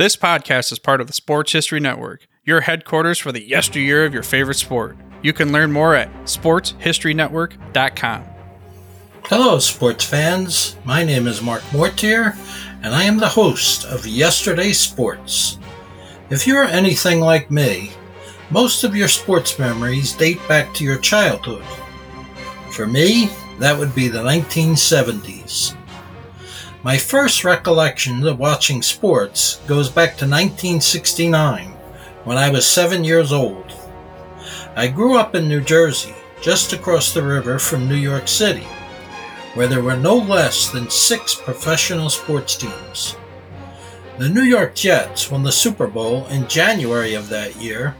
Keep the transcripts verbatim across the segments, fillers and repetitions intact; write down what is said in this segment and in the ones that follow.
This podcast is part of the Sports History Network, your headquarters for the yesteryear of your favorite sport. You can learn more at sports history network dot com. Hello, sports fans. My name is Mark Mortier, and I am the host of Yesterday Sports. If you're anything like me, most of your sports memories date back to your childhood. For me, that would be the nineteen seventies. My first recollection of watching sports goes back to nineteen sixty-nine, when I was seven years old. I grew up in New Jersey, just across the river from New York City, where there were no less than six professional sports teams. The New York Jets won the Super Bowl in January of that year,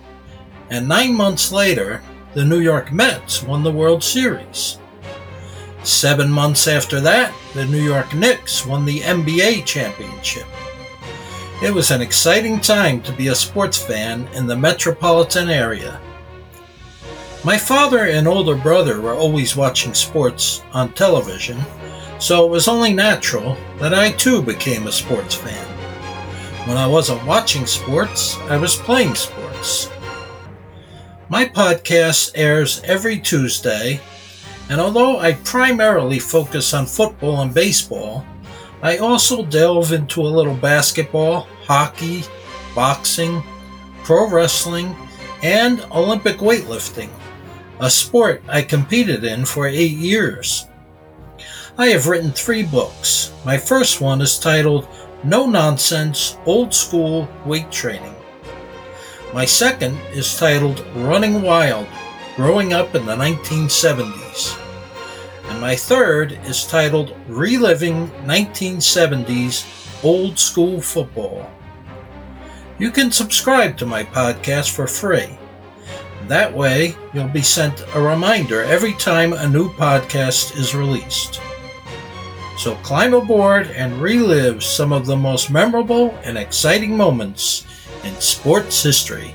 and nine months later, the New York Mets won the World Series. Seven months after that, the New York Knicks won the N B A championship. It was an exciting time to be a sports fan in the metropolitan area. My father and older brother were always watching sports on television, so it was only natural that I too became a sports fan. When I wasn't watching sports, I was playing sports. My podcast airs every Tuesday, and although I primarily focus on football and baseball, I also delve into a little basketball, hockey, boxing, pro wrestling, and Olympic weightlifting, a sport I competed in for eight years. I have written three books. My first one is titled No Nonsense Old School Weight Training. My second is titled Running Wild, Growing Up in the nineteen seventies. And my third is titled Reliving nineteen seventies Old School Football. You can subscribe to my podcast for free. That way, you'll be sent a reminder every time a new podcast is released. So climb aboard and relive some of the most memorable and exciting moments in sports history.